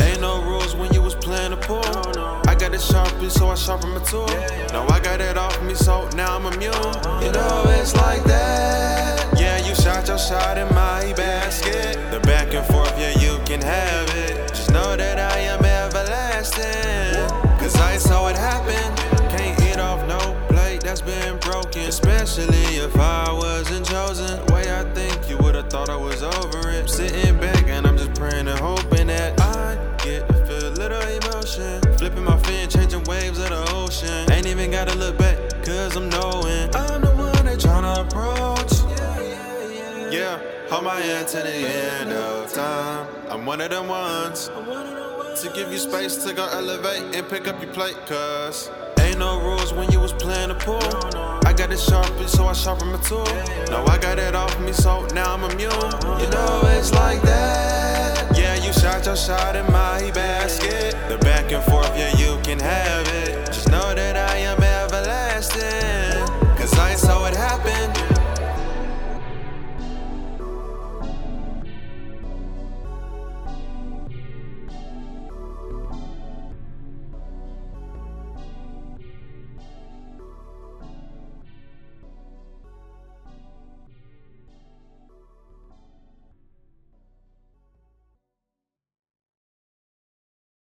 Ain't no rules when you was playing the pool. I got it sharpened, so I sharpen my tool. Now I got it off me, so now I'm immune. You know it's like that. Yeah, you shot your shot in my basket. The back and forth, yeah, you can have it. Just know that I am everlasting. Cause I saw it happen. Can't eat off no plate that's been broken. Especially if I wasn't chosen. The way I think you would've thought I was over it. Sitting back and I'm just praying and hoping that I get to feel a little emotion. Flipping my fin, changing waves of the ocean. Ain't even gotta look back, cause I'm knowing I'm the one they tryna approach. Yeah, hold my hand to the end of time. I'm one of them ones to give you space to go elevate and pick up your plate, cause ain't no rules when you was playing the pool. I got it sharpened, so I sharpen my tool. Now I got it off me, so now I'm immune. You know it's like that. Yeah, you shot your shot in my basket.